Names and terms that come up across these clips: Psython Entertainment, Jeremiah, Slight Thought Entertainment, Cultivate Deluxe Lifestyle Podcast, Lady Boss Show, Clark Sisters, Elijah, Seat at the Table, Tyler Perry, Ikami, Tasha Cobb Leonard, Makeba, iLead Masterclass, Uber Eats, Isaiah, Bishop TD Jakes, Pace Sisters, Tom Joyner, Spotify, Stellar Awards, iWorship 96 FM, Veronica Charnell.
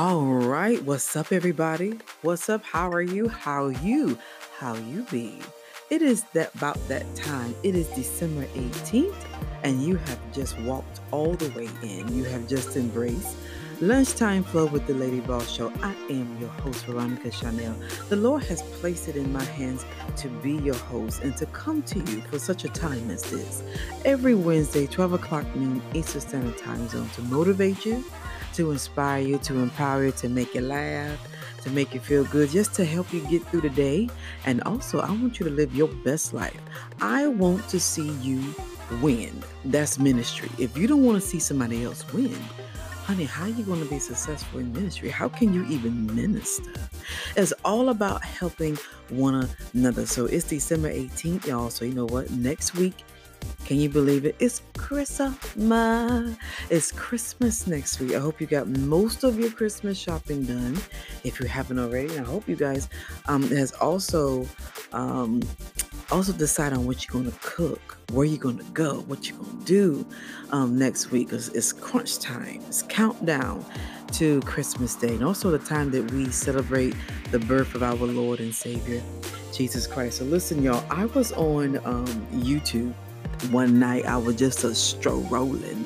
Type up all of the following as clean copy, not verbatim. All right, what's up, everybody? What's up? How are you? How you be? It is that about that time. It is December 18th, and you have just walked all the way in. You have just embraced Lunchtime Flow with the Lady Boss Show. I am your host, Veronica Charnell. The Lord has placed it in my hands to be your host and to come to you for such a time as this. Every Wednesday, 12 o'clock noon, Eastern Standard Time Zone, to motivate you, to inspire you, to empower you, to make you laugh, to make you feel good, just to help you get through the day. And also, I want you to live your best life. I want to see you win. That's ministry. If you don't want to see somebody else win, honey, how are you going to be successful in ministry? How can you even minister? It's all about helping one another. So it's December 18th, y'all. So you know what? Next week, can you believe it? It's Christmas. It's Christmas next week. I hope you got most of your Christmas shopping done, if you haven't already. And I hope you guys has also decide on what you're going to cook, where you're going to go, what you're going to do next week. It's crunch time. It's countdown to Christmas Day. And also the time that we celebrate the birth of our Lord and Savior, Jesus Christ. So listen, y'all, I was on YouTube one night. I was just strolling,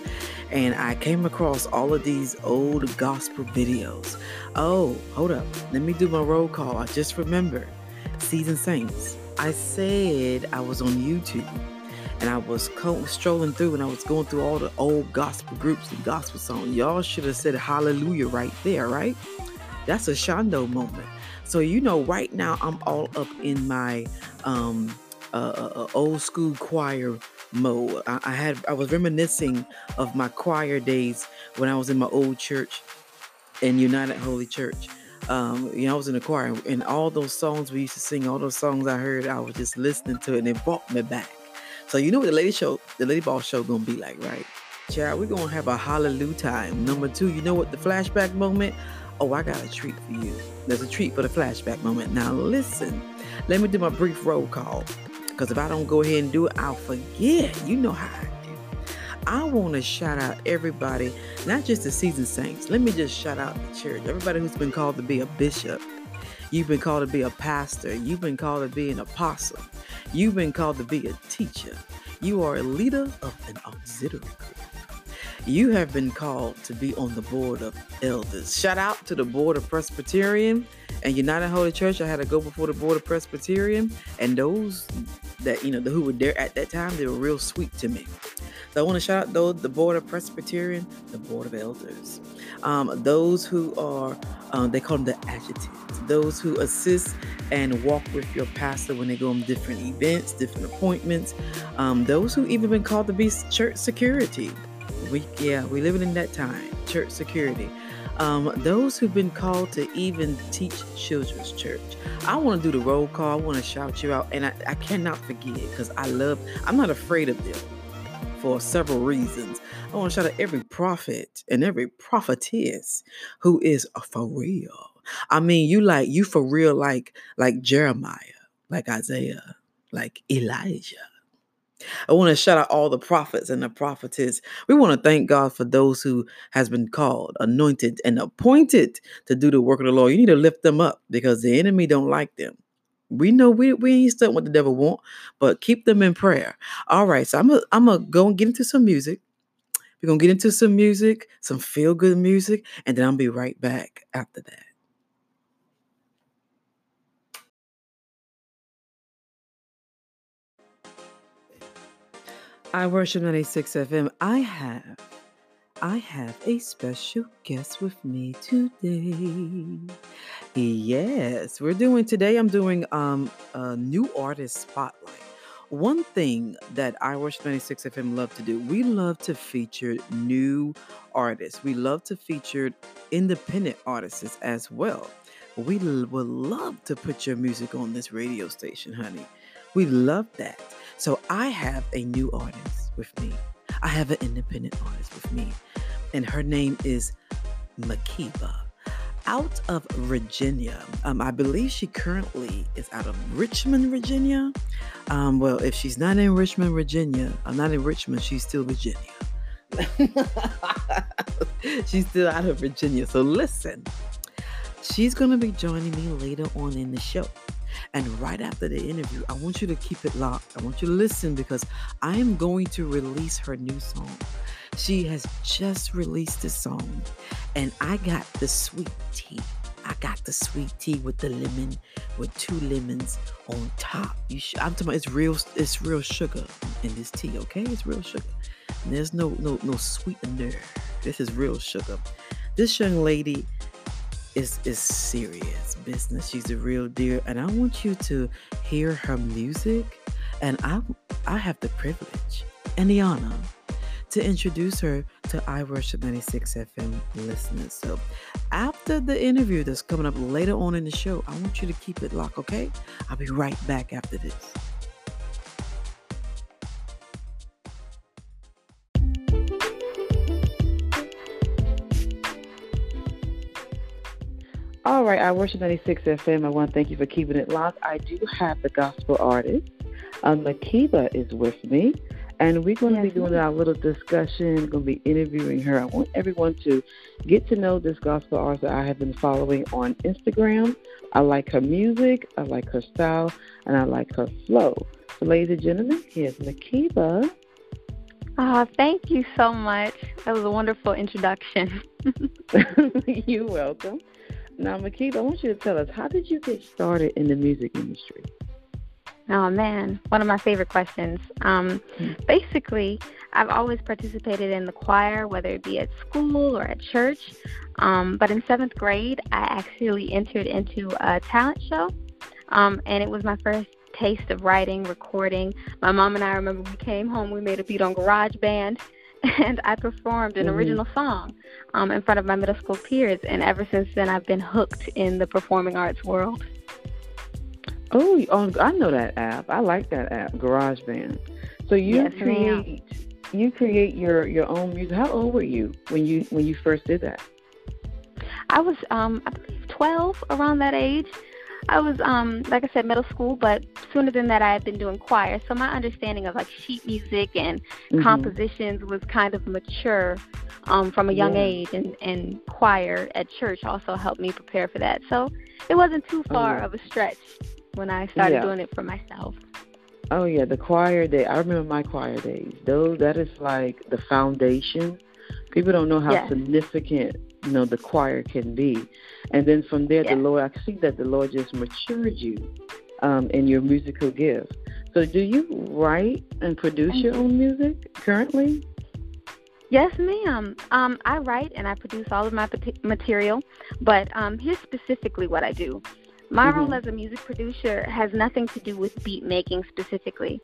and I came across all of these old gospel videos. Oh, hold up. Let me do my roll call. I just remembered. Seasoned Saints. I said I was on YouTube, and I was strolling through, and I was going through all the old gospel groups and gospel songs. Y'all should have said hallelujah right there, right? That's a Shondo moment. So, you know, right now I'm all up in my old school choir mode. I was reminiscing of my choir days when I was in my old church in United Holy Church. I was in the choir, and all those songs we used to sing, all those songs I heard, I was just listening to it, and it brought me back. So you know what the Lady Boss Show gonna be like, right? Child, we're gonna have a hallelujah time. Number two, you know what the flashback moment? Oh, I got a treat for you. There's a treat for the flashback moment. Now listen, let me do my brief roll call, because if I don't go ahead and do it, I'll forget. You know how I do. I want to shout out everybody, not just the Seasoned Saints. Let me just shout out the church. Everybody who's been called to be a bishop. You've been called to be a pastor. You've been called to be an apostle. You've been called to be a teacher. You are a leader of an auxiliary group. You have been called to be on the board of elders. Shout out to the board of Presbyterian and United Holy Church. I had to go before the board of Presbyterian, and those that, you know, who were there at that time, they were real sweet to me. So I want to shout out those, the board of Presbyterian, the board of elders, those who are, they call them the adjutants, those who assist and walk with your pastor when they go on different events, different appointments, those who even been called to be church security. We living in that time, church security. Those who've been called to even teach children's church. I want to do the roll call. I want to shout you out, and I cannot forget, because I'm not afraid of them for several reasons. I want to shout out every prophet and every prophetess who is for real. I mean, you for real, like Jeremiah, like Isaiah, like Elijah. I want to shout out all the prophets and the prophetess. We want to thank God for those who has been called, anointed, and appointed to do the work of the Lord. You need to lift them up, because the enemy don't like them. We know we ain't stuck what the devil want, but keep them in prayer. All right, so I'm gonna go and get into some music. We're gonna get into some music, some feel good music, and then I'll be right back after that. iWorship 96 FM. I have a special guest with me today. Yes, I'm doing a new artist spotlight. One thing that iWorship 96 FM love to do, we love to feature new artists. We love to feature independent artists as well. We would love to put your music on this radio station, honey. We love that. So I have a new artist with me. I have an independent artist with me, and her name is Makeba, out of Virginia. I believe she currently is out of Richmond, Virginia. Well, if she's not in Richmond, Virginia, I'm not in Richmond, she's still Virginia. She's still out of Virginia. So listen, She's going to be joining me later on in the show. And right after the interview, I want you to keep it locked. I want you to listen because I am going to release her new song. She has just released a song, and I got the sweet tea. I got the sweet tea with the lemon, with 2 lemons on top. I'm talking about it's real sugar in this tea, okay? It's real sugar. And there's no sweetener. This is real sugar. This young lady is serious business. She's a real deal, and I want you to hear her music. And I have the privilege and the honor to introduce her to iWorship 96 FM listeners. So after the interview that's coming up later on in the show, I want you to keep it locked, okay? I'll be right back after this. All right, iWorship 96 FM, I want to thank you for keeping it locked. I do have the gospel artist. Makeba is with me. And we're going to be doing our little discussion. We're going to be interviewing her. I want everyone to get to know this gospel artist that I have been following on Instagram. I like her music. I like her style. And I like her flow. So, ladies and gentlemen, here's Makeba. Oh, thank you so much. That was a wonderful introduction. You're welcome. Now, Makeba, I want you to tell us, how did you get started in the music industry? Oh, man, one of my favorite questions. Basically, I've always participated in the choir, whether it be at school or at church. But in 7th grade, I actually entered into a talent show, and it was my first taste of writing, recording. My mom and I remember we came home, we made a beat on Garage Band, and I performed an original song in front of my middle school peers. And ever since then, I've been hooked in the performing arts world. Oh, I know that app. I like that app, Garage Band. So you create your own music. How old were you when you first did that? I was, I believe, 12, around that age. I was, like I said, middle school, but sooner than that, I had been doing choir. So my understanding of like sheet music and compositions was kind of mature from a young age, and choir at church also helped me prepare for that. So it wasn't too far of a stretch when I started doing it for myself. Oh yeah, the choir day. I remember my choir days. That is like the foundation. People don't know how significant, the choir can be. And then from there, I see that the Lord just matured you in your musical gift. So do you write and produce your own music currently? Yes, ma'am. I write and I produce all of my material, but here's specifically what I do. My role as a music producer has nothing to do with beat making specifically,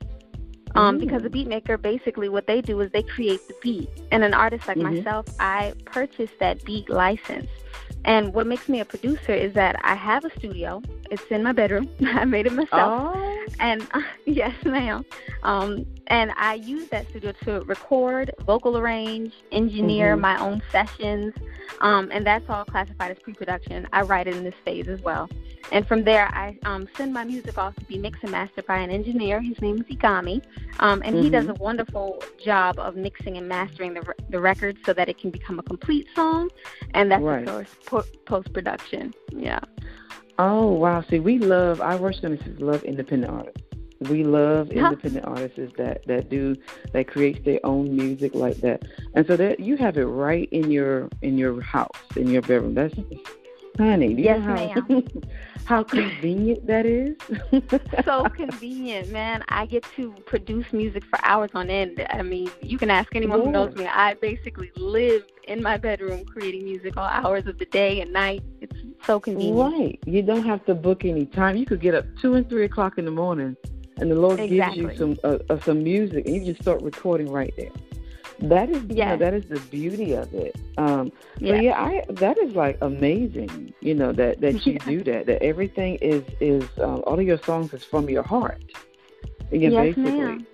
because a beat maker, basically what they do is they create the beat. And an artist like myself, I purchase that beat license. And what makes me a producer is that I have a studio. It's in my bedroom. I made it myself. Oh. And yes, ma'am. And I use that studio to record, vocal arrange, engineer my own sessions. And that's all classified as pre-production. I write it in this phase as well. And from there, I send my music off to be mixed and mastered by an engineer. His name is Ikami. And he does a wonderful job of mixing and mastering the record so that it can become a complete song. And that's the source post-production. Yeah. Oh, wow. See, iWorship love independent artists. We love independent artists that creates their own music like that. And so that you have it right in your house, in your bedroom. That's honey. Yes, ma'am. How convenient that is. So convenient, man. I get to produce music for hours on end. I mean, you can ask anyone who knows me. I basically live in my bedroom creating music all hours of the day and night. It's so convenient. Right. You don't have to book any time. You could get up 2 and 3 o'clock in the morning, and the Lord gives you some music, and you just start recording right there. That is, that is the beauty of it. That is like amazing, that you do that everything is all of your songs is from your heart. Basically. Ma'am.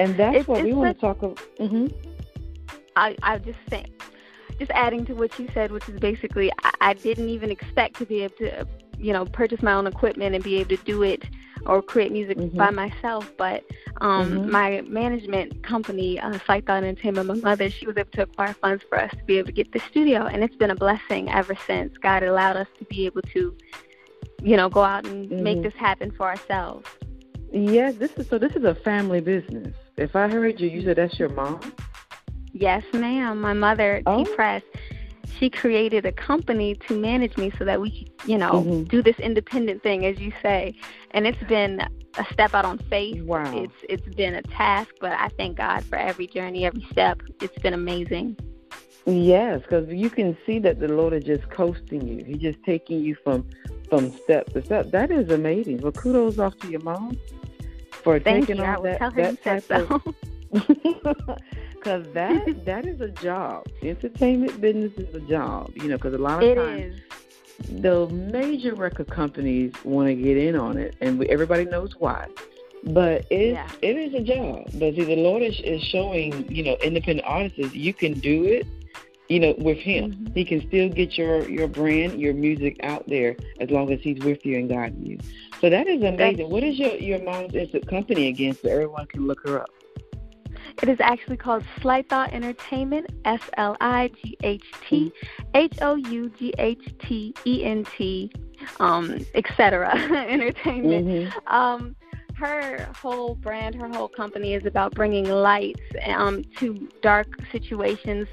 And that's what we want to talk about. I just think, just adding to what you said, which is basically, I didn't even expect to be able to, purchase my own equipment and be able to do it or create music by myself. But my management company, Psython Entertainment, my mother, she was able to acquire funds for us to be able to get the studio. And it's been a blessing ever since. God allowed us to be able to, you know, go out and make this happen for ourselves. Yes, this is a family business. If I heard you, you said that's your mom? Yes, ma'am. My mother, T-Press, she created a company to manage me so that we could, you know, do this independent thing, as you say. And it's been a step out on faith. Wow. It's been a task, but I thank God for every journey, every step. It's been amazing. Yes, because you can see that the Lord is just coasting you. He's just taking you from step to step. That is amazing. Well, kudos off to your mom for taking on that type of... Because that is a job. Entertainment business is a job, you know, because a lot of times the major record companies want to get in on it, and everybody knows why. But it is a job. But see, the Lord is showing, you know, independent artists, you can do it, you know, with him. He can still get your brand, your music out there as long as he's with you and guiding you. So that is amazing. What is your mom's company again so everyone can look her up? It is actually called Slight Thought Entertainment, SLIGHT HOUGHTENT, etc. Entertainment. Her whole brand, her whole company is about bringing lights to dark situations.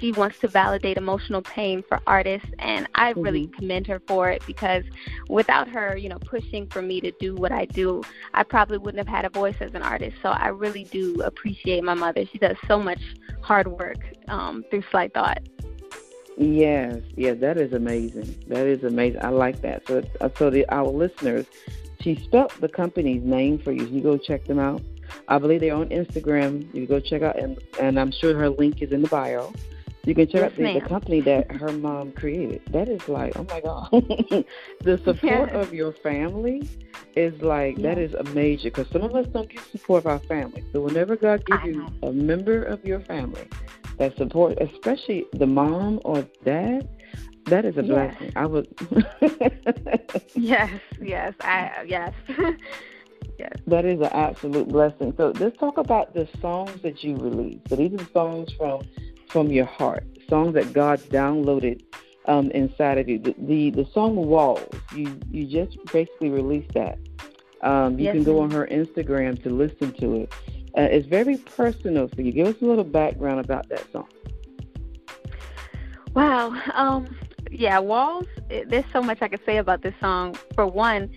She wants to validate emotional pain for artists, and I really commend her for it, because without her, you know, pushing for me to do what I do, I probably wouldn't have had a voice as an artist. So I really do appreciate my mother. She does so much hard work through Slight Thought. Yes, that is amazing. I like that. So our listeners, she spelt the company's name for you. You go check them out. I believe they're on Instagram. You go check out, and I'm sure her link is in the bio. You can check out the company that her mom created. That is like, oh my God. The support of your family is like, that is a major, because some of us don't get support of our family. So whenever God gives you a member of your family that support, especially the mom or dad, that is a blessing. I would. Yes. That is an absolute blessing. So let's talk about the songs that you released. So these are songs from your heart, songs that God downloaded inside of you. The song Walls, you just basically released that. You can go on her Instagram to listen to it. It's very personal for you. Give us a little background about that song. Wow. Walls, there's so much I could say about this song. For one,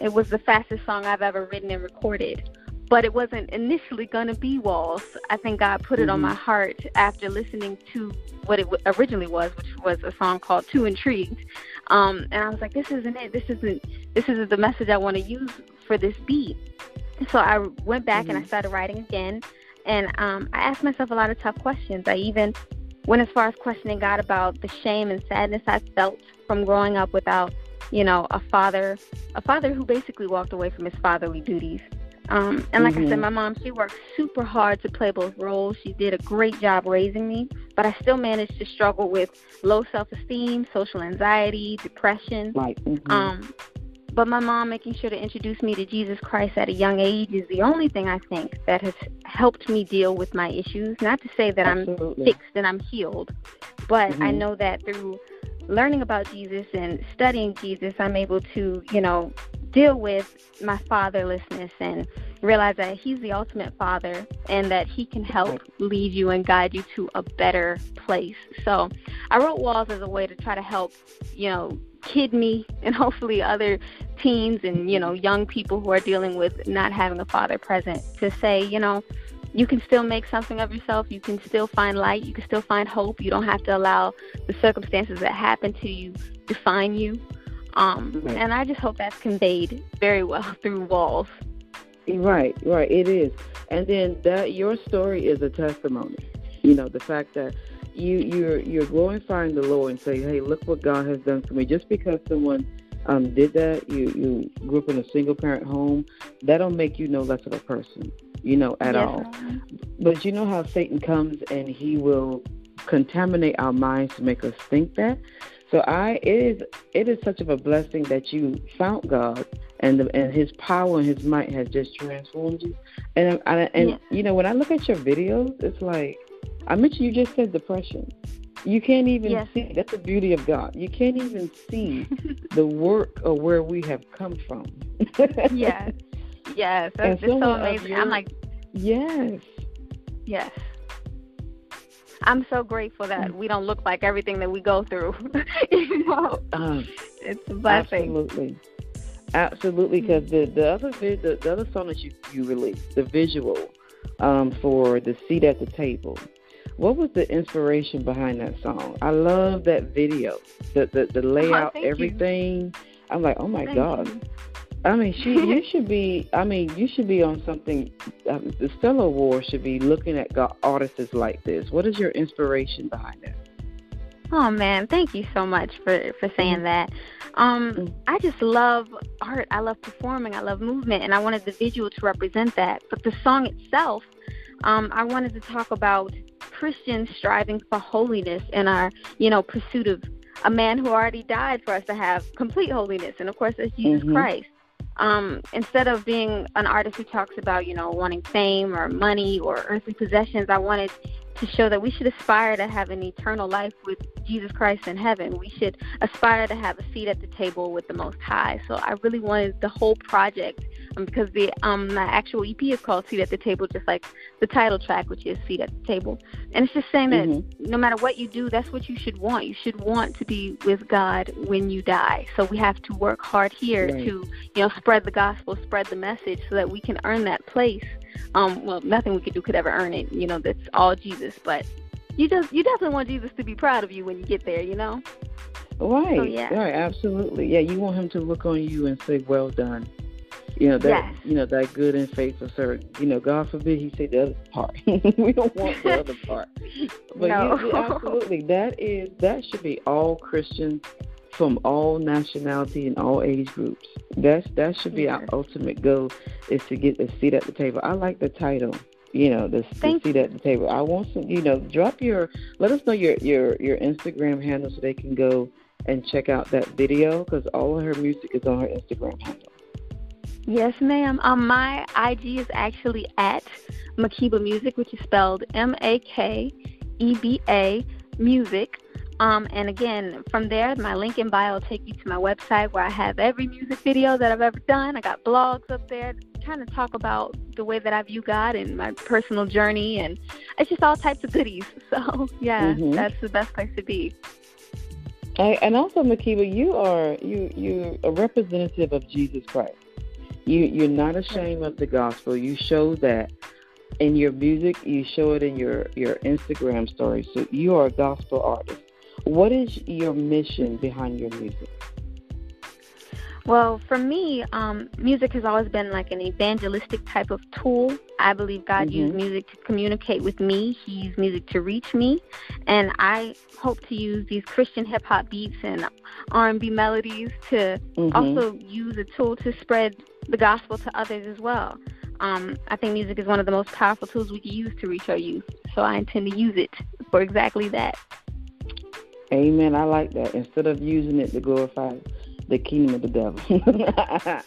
it was the fastest song I've ever written and recorded, but it wasn't initially going to be Walls. I think God put it on my heart after listening to what it originally was, which was a song called Too Intrigued. And I was like, this isn't it. This isn't the message I want to use for this beat. So I went back and I started writing again. And I asked myself a lot of tough questions. I even went as far as questioning God about the shame and sadness I felt from growing up without, you know, a father who basically walked away from his fatherly duties. And like I said, my mom, she worked super hard to play both roles. She did a great job raising me, but I still managed to struggle with low self-esteem, social anxiety, depression. Right. But my mom making sure to introduce me to Jesus Christ at a young age is the only thing I think that has helped me deal with my issues. Not to say that I'm fixed and I'm healed, but I know that through learning about Jesus and studying Jesus, I'm able to, you know, deal with my fatherlessness and realize that he's the ultimate father and that he can help lead you and guide you to a better place. So I wrote Walls as a way to try to help, you know, kid me and hopefully other teens and, you know, young people who are dealing with not having a father present, to say, you know, you can still make something of yourself. You can still find light. You can still find hope. You don't have to allow the circumstances that happen to you define you. And I just hope that's conveyed very well through Walls. Right. It is. And then that your story is a testimony. You know, the fact that you're glorifying the Lord and say, hey, look what God has done for me. Just because someone did that, you grew up in a single parent home, that don't make you no less of a person, you know, at all. But you know how Satan comes and he will contaminate our minds to make us think that. So it is such of a blessing that you found God and His power and His might has just transformed you. And you know, when I look at your videos, it's like I mentioned. You just said depression. You can't even see. That's the beauty of God. You can't even see the work of where we have come from. Yes. That's just so amazing. I'm like, yes. I'm so grateful that we don't look like everything that we go through. You know, it's a blessing. Absolutely, because the other song that you released, the visual for the Seat at the Table, what was the inspiration behind that song? I love that video, the layout, everything. You. I'm like, oh my God. You. I mean, you should be on something. The Stellar Awards should be looking at artists like this. What is your inspiration behind that? Oh man, thank you so much for saying that. I just love art. I love performing. I love movement, and I wanted the visual to represent that. But the song itself, I wanted to talk about Christians striving for holiness and our, pursuit of a man who already died for us to have complete holiness, and of course, that's Jesus Christ. Instead of being an artist who talks about, wanting fame or money or earthly possessions, I wanted to show that we should aspire to have an eternal life with Jesus Christ in heaven. We should aspire to have a seat at the table with the Most High. So I really wanted the whole project, because the my actual EP is called Seat at the Table, just like the title track, which is Seat at the Table. And it's just saying that no matter what you do, that's what you should want. You should want to be with God when you die. So we have to work hard here to, spread the gospel, spread the message so that we can earn that place. Well, nothing we could do could ever earn it. That's all Jesus. But you definitely want Jesus to be proud of you when you get there, Right. So, Right. Absolutely. Yeah. You want Him to look on you and say, "Well done." That good and faithful servant. God forbid He said the other part. We don't want the other part. But absolutely. That should be all Christians from all nationality and all age groups. That should be our ultimate goal, is to get a seat at the table. I like the title, the seat at the table. I want some, let us know your Instagram handle so they can go and check out that video, because all of her music is on her Instagram handle. Yes, ma'am. My IG is actually at Makeba Music, which is spelled Makeba Music. And again, from there, my link in bio will take you to my website where I have every music video that I've ever done. I got blogs up there trying to talk about the way that I view God and my personal journey. And it's just all types of goodies. So, that's the best place to be. And also, Makeba, you're a representative of Jesus Christ. You're not ashamed of the gospel. You show that in your music. You show it in your Instagram story. So you are a gospel artist. What is your mission behind your music? Well, for me, music has always been like an evangelistic type of tool. I believe God used music to communicate with me. He used music to reach me. And I hope to use these Christian hip-hop beats and R&B melodies to also use a tool to spread the gospel to others as well. I think music is one of the most powerful tools we can use to reach our youth. So I intend to use it for exactly that. Amen. I like that. Instead of using it to glorify the kingdom of the devil.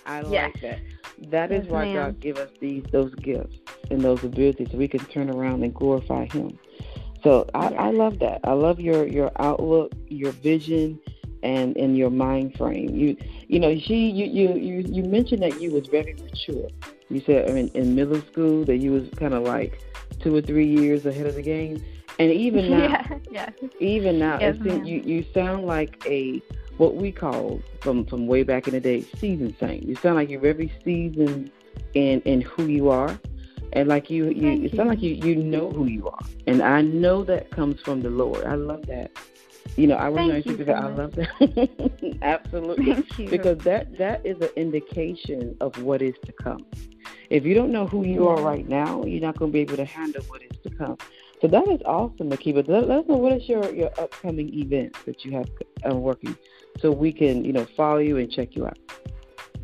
I like that. That is why God give us those gifts and those abilities so we can turn around and glorify Him. So I love that. I love your outlook, your vision, and your mind frame. You mentioned that you was very mature. You said in middle school that you was kind of like 2 or 3 years ahead of the game, and even now, you sound like a what we call from way back in the day, seasoned saint. You sound like you're very seasoned in who you are, and like you sound like you know who you are, and I know that comes from the Lord. I love that. I was going to say I love that. Absolutely. Because that is an indication of what is to come. If you don't know who you are right now, you're not going to be able to handle what is to come. So that is awesome, Makeba. Let us know what is your upcoming events that you have working, so we can, follow you and check you out.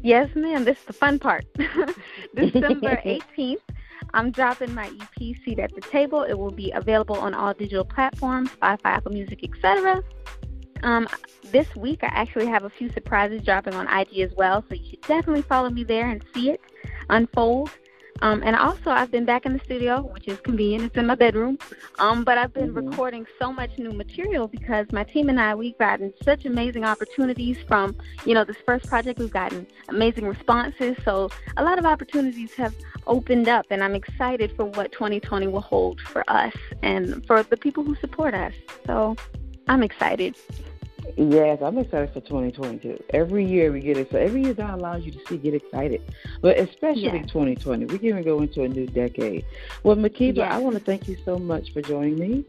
Yes, ma'am. This is the fun part. December 18th. I'm dropping my EP, Seat at the Table. It will be available on all digital platforms, Spotify, Apple Music, etc. This week, I actually have a few surprises dropping on IG as well, so you should definitely follow me there and see it unfold. And also, I've been back in the studio, which is convenient. It's in my bedroom. But I've been recording so much new material because my team and I, we've gotten such amazing opportunities from, this first project. We've gotten amazing responses. So a lot of opportunities have opened up, and I'm excited for what 2020 will hold for us and for the people who support us. So I'm excited. Yes, I'm excited for 2022. Every year we get it. So every year God allows you to get excited. But especially 2020. We're going to go into a new decade. Well, Makeba, I want to thank you so much for joining me.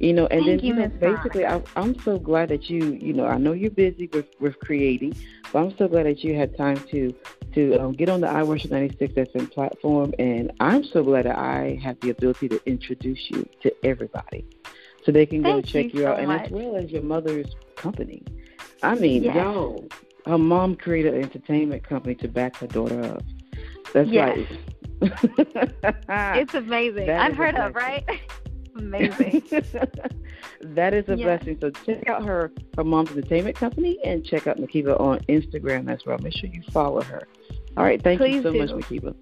I'm so glad that you I know you're busy with creating, but I'm so glad that you had time to get on the iWorship 96 FM platform. And I'm so glad that I have the ability to introduce you to everybody, so they can go check you out, and as well as your mother's company. I mean, y'all, her mom created an entertainment company to back her daughter up. That's right. It's amazing. Unheard of, right? Amazing. That is a blessing. So check out her mom's entertainment company, and check out Makeba on Instagram as well. Make sure you follow her. All right. Thank you so much, Makeba.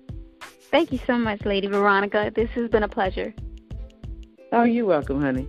Thank you so much, Lady Veronica. This has been a pleasure. Oh, you're welcome, honey.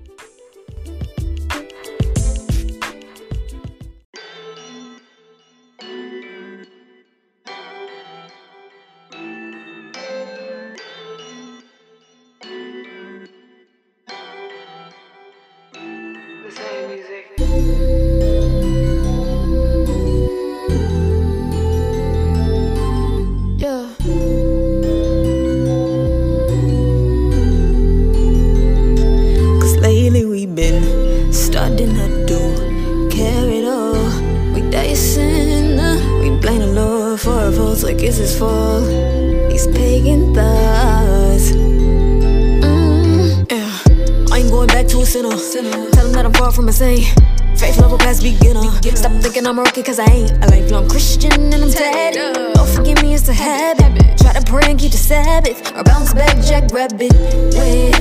I'm a rocket cause I ain't a lifelong Christian, and I'm dead. Oh, forgive me, it's a habit. Try to pray and keep the Sabbath, or bounce back, jackrabbit. Wait,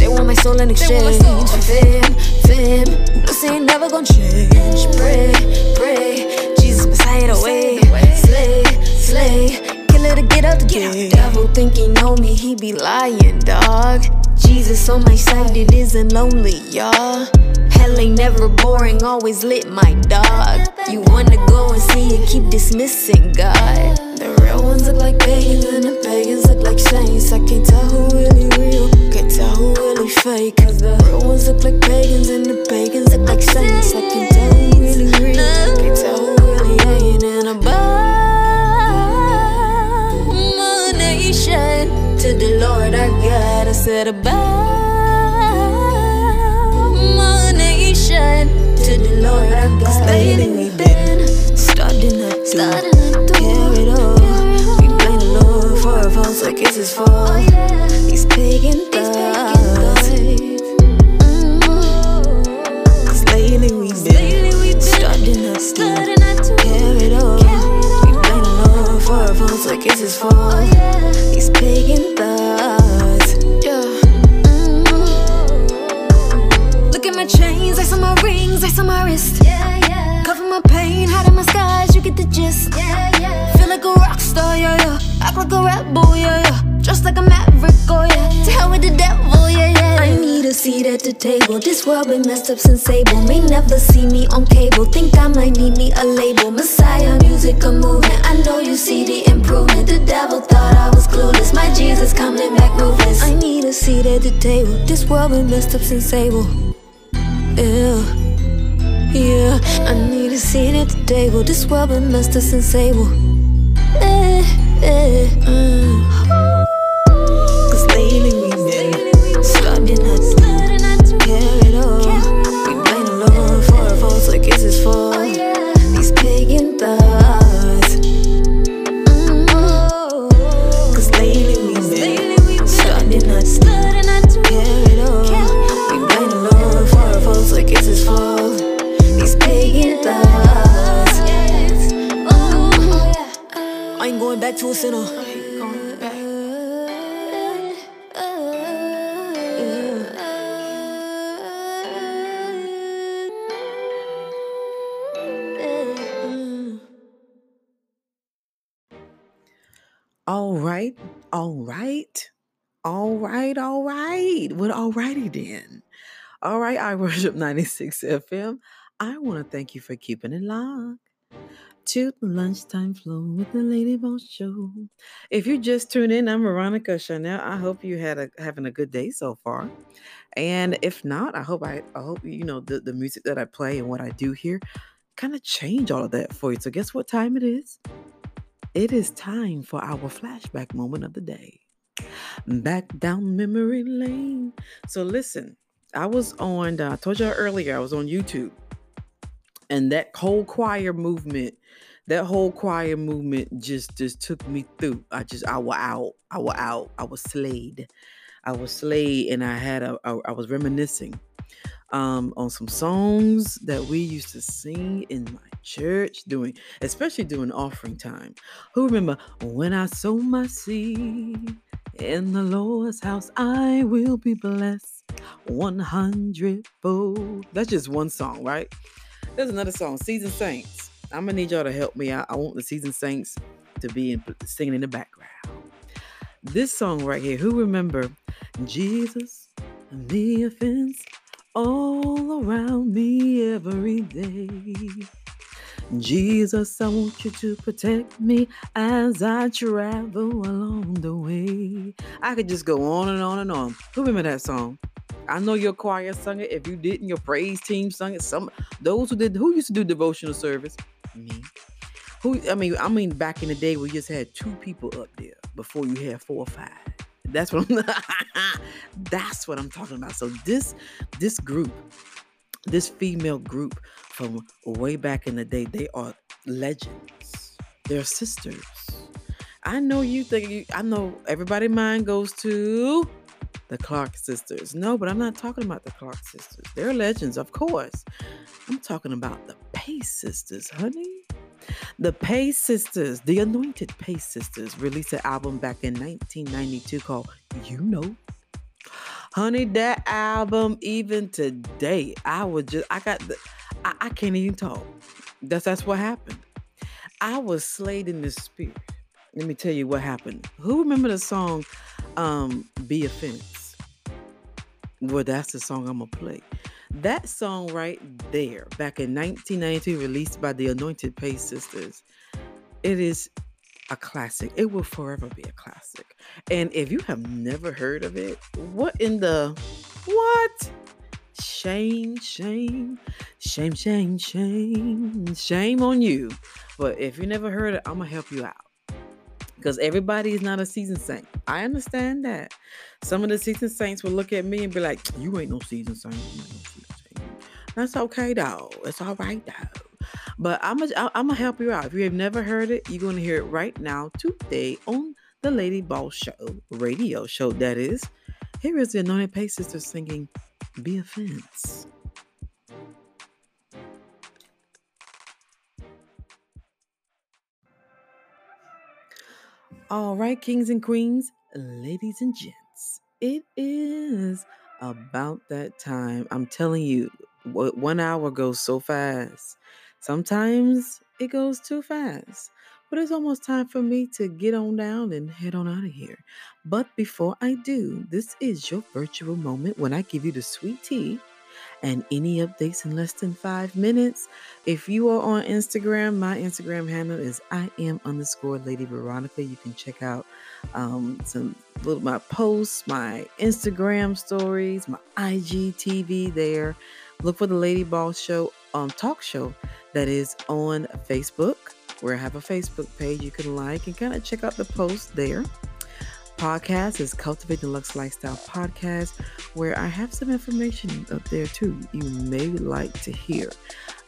they want my soul in exchange. Fib, this ain't never gonna change. Pray, Jesus beside the way. Slay, killer to get out the game. Devil think he know me, he be lying, dog. Jesus on my side, it isn't lonely, y'all. Hell ain't never boring, always lit, my dog. You wanna go and see it, keep dismissing God. The real ones look like pagans, and the pagans look like saints. I can't tell who really real, can't tell who really fake. Cause the real ones look like pagans, and the pagans look like saints. I can't tell who really real, can't tell who really ain't. And above my nation, to the Lord our God, I said above. To the Lord our God, lately we've been starting up to carry it all. We blame the Lord for our faults like it's his fault. He's pagan thoughts. Cause lately we've been starting up to carry it all. We blame the Lord for our faults like it's his fault. He's pagan thoughts. Chains, I saw my rings, I saw my wrist. Cover my pain, hide in my skies, you get the gist. Feel like a rock star, act like a rap boy, dressed like a maverick, to hell with the devil, I need a seat at the table. This world been messed up since Abel. May never see me on cable. Think I might need me a label. Messiah, music, a movement. I know you see the improvement. The devil thought I was clueless. My Jesus coming back ruthless. I need a seat at the table. This world been messed up since Abel. Yeah, I need a seat at the table. This world been messed up since Abel. Cause lately we've been starting not to care at all. We blame the Lord for our faults like it's his fault. These pagan thoughts. Cause lately we've been starting not to care at all. Like it's his fault. These pagan thoughts. I ain't going back to a sinner. All right. Well, alrighty then. All right, iWorship 96 FM. I want to thank you for keeping it locked to the lunchtime flow with the Lady Boss Show. If you just tuned in, I'm Veronica Charnell. I hope you had having a good day so far. And if not, I hope you know the music that I play and what I do here kind of change all of that for you. So guess what time it is? It is time for our flashback moment of the day. Back down memory lane. So listen, I told y'all earlier, I was on YouTube. And that whole choir movement just took me through. I was out. I was slayed. And I was reminiscing on some songs that we used to sing in my church, especially during offering time. Who remember when I sow my seed in the Lord's house, I will be blessed 100-fold. That's just one song, right? There's another song, Seasoned Saints. I'm going to need y'all to help me out. I want the Seasoned Saints to be singing in the background. This song right here, who remember? Jesus, the offense all around me every day. Jesus, I want you to protect me as I travel along the way. I could just go on and on and on. Who remember that song? I know your choir sung it. If you didn't, your praise team sung it. Who used to do devotional service? Me. I mean, back in the day, we just had two people up there before you had four or five. That's what I'm talking about. So this group, this female group from way back in the day, they are legends. They're sisters. I know everybody's mind goes to the Clark Sisters. No, but I'm not talking about the Clark Sisters. They're legends, of course. I'm talking about the Pace Sisters, honey. The Pace Sisters, the anointed Pace Sisters, released an album back in 1992 called You Know. Honey, that album, even today, I can't even talk. That's what happened. I was slayed in the spirit. Let me tell you what happened. Who remember the song, Be a Fence? Well, that's the song I'm gonna play. That song right there, back in 1992, released by the Anointed Pace Sisters. It is a classic. It will forever be a classic. And if you have never heard of it, what? Shame on you. But if you never heard it, I'm gonna help you out. Because everybody is not a seasoned saint. I understand that. Some of the seasoned saints will look at me and be like, you ain't no seasoned saint. That's okay, though. It's all right, though. But I'm going to help you out. If you have never heard it, you're going to hear it right now, today, on the Lady Boss Show, radio show, that is. Here is the Anointed Pace Sister singing Be a Fence. All right, kings and queens, ladies and gents, it is about that time. I'm telling you, 1 hour goes so fast. Sometimes it goes too fast, but it's almost time for me to get on down and head on out of here. But before I do, this is your virtual moment when I give you the sweet tea and any updates in less than 5 minutes. If you are on Instagram, my Instagram handle is I am_Lady Veronica. You can check out my posts, my Instagram stories, my IGTV there. Look for the Lady Boss Show talk show that is on Facebook, where I have a Facebook page you can like and kind of check out the posts there. Podcast is Cultivate Deluxe Lifestyle Podcast, where I have some information up there too you may like to hear.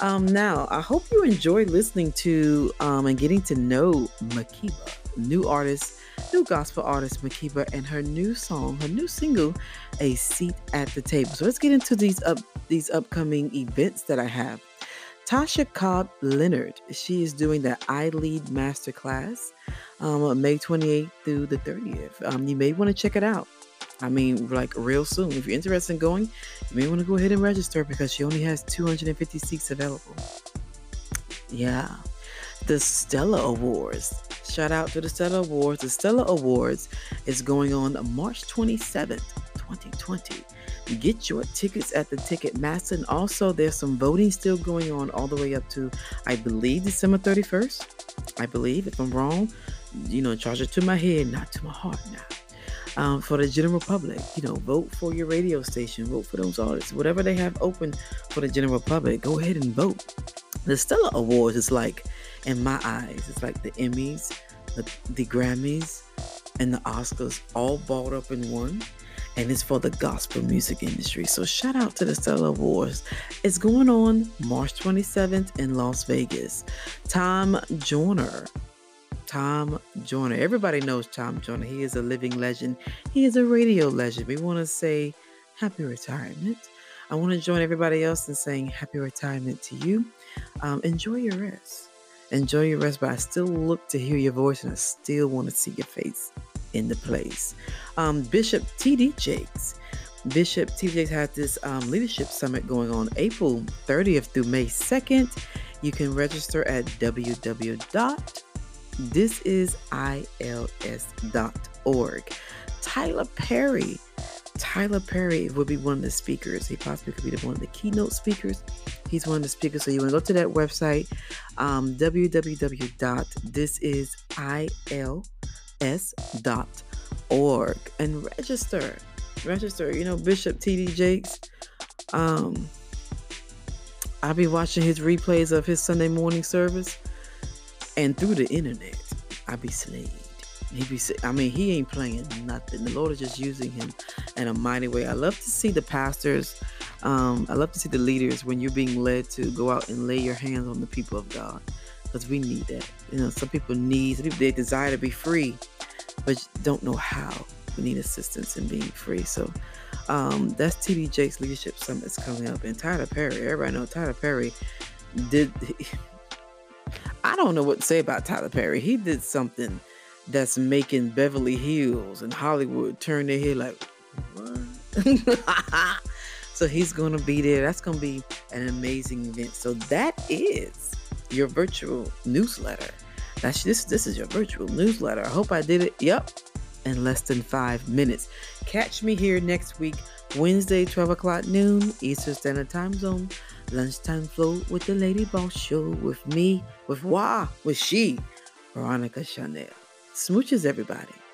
Now, I hope you enjoy listening to and getting to know Makeba, new gospel artist Makeba, and her new single, A Seat at the Table. So let's get into these upcoming events that I have. Tasha Cobb Leonard, she is doing the iLead Masterclass May 28th through the 30th. You may want to check it out. I mean, like real soon. If you're interested in going, you may want to go ahead and register because she only has 250 seats available. Yeah. The Stellar Awards. Shout out to the Stellar Awards. The Stellar Awards is going on March 27th, 2020. Get your tickets at the Ticketmaster. And also, there's some voting still going on all the way up to, I believe, December 31st. I believe, if I'm wrong, you know, charge it to my head, not to my heart now. For the general public, you know, vote for your radio station, vote for those artists, whatever they have open for the general public, go ahead and vote. The Stellar Awards is like, in my eyes, it's like the Emmys, the Grammys, and the Oscars all balled up in one. And it's for the gospel music industry. So shout out to the Stellar Awards. It's going on March 27th in Las Vegas. Tom Joyner. Everybody knows Tom Joyner. He is a living legend. He is a radio legend. We want to say happy retirement. I want to join everybody else in saying happy retirement to you. Enjoy your rest. Enjoy your rest, but I still look to hear your voice and I still want to see your face in the place. Bishop TD Jakes. Bishop TD Jakes had this leadership summit going on April 30th through May 2nd. You can register at www.thisisils.org. Tyler Perry will be one of the speakers. He possibly could be one of the keynote speakers. He's one of the speakers. So you want to go to that website, www.thisisils.org, and register. You know, Bishop TD Jakes, I'll be watching his replays of his Sunday morning service. And through the internet, I be slayed. He ain't playing nothing. The Lord is just using him in a mighty way. I love to see the pastors. I love to see the leaders when you're being led to go out and lay your hands on the people of God, because we need that. You know, some people they desire to be free, but don't know how. We need assistance in being free. So that's TD Jakes Leadership Summit is coming up. And Tyler Perry, everybody know Tyler Perry did. I don't know what to say about Tyler Perry. He did something that's making Beverly Hills and Hollywood turn their head like, what? So he's going to be there. That's going to be an amazing event. So that is your virtual newsletter. This is your virtual newsletter. I hope I did it. Yep. In less than 5 minutes. Catch me here next week, Wednesday, 12 o'clock noon, Eastern Standard Time Zone. Lunchtime flow with the Lady Boss Show with me, with Veronica Charnell. Smooches, everybody.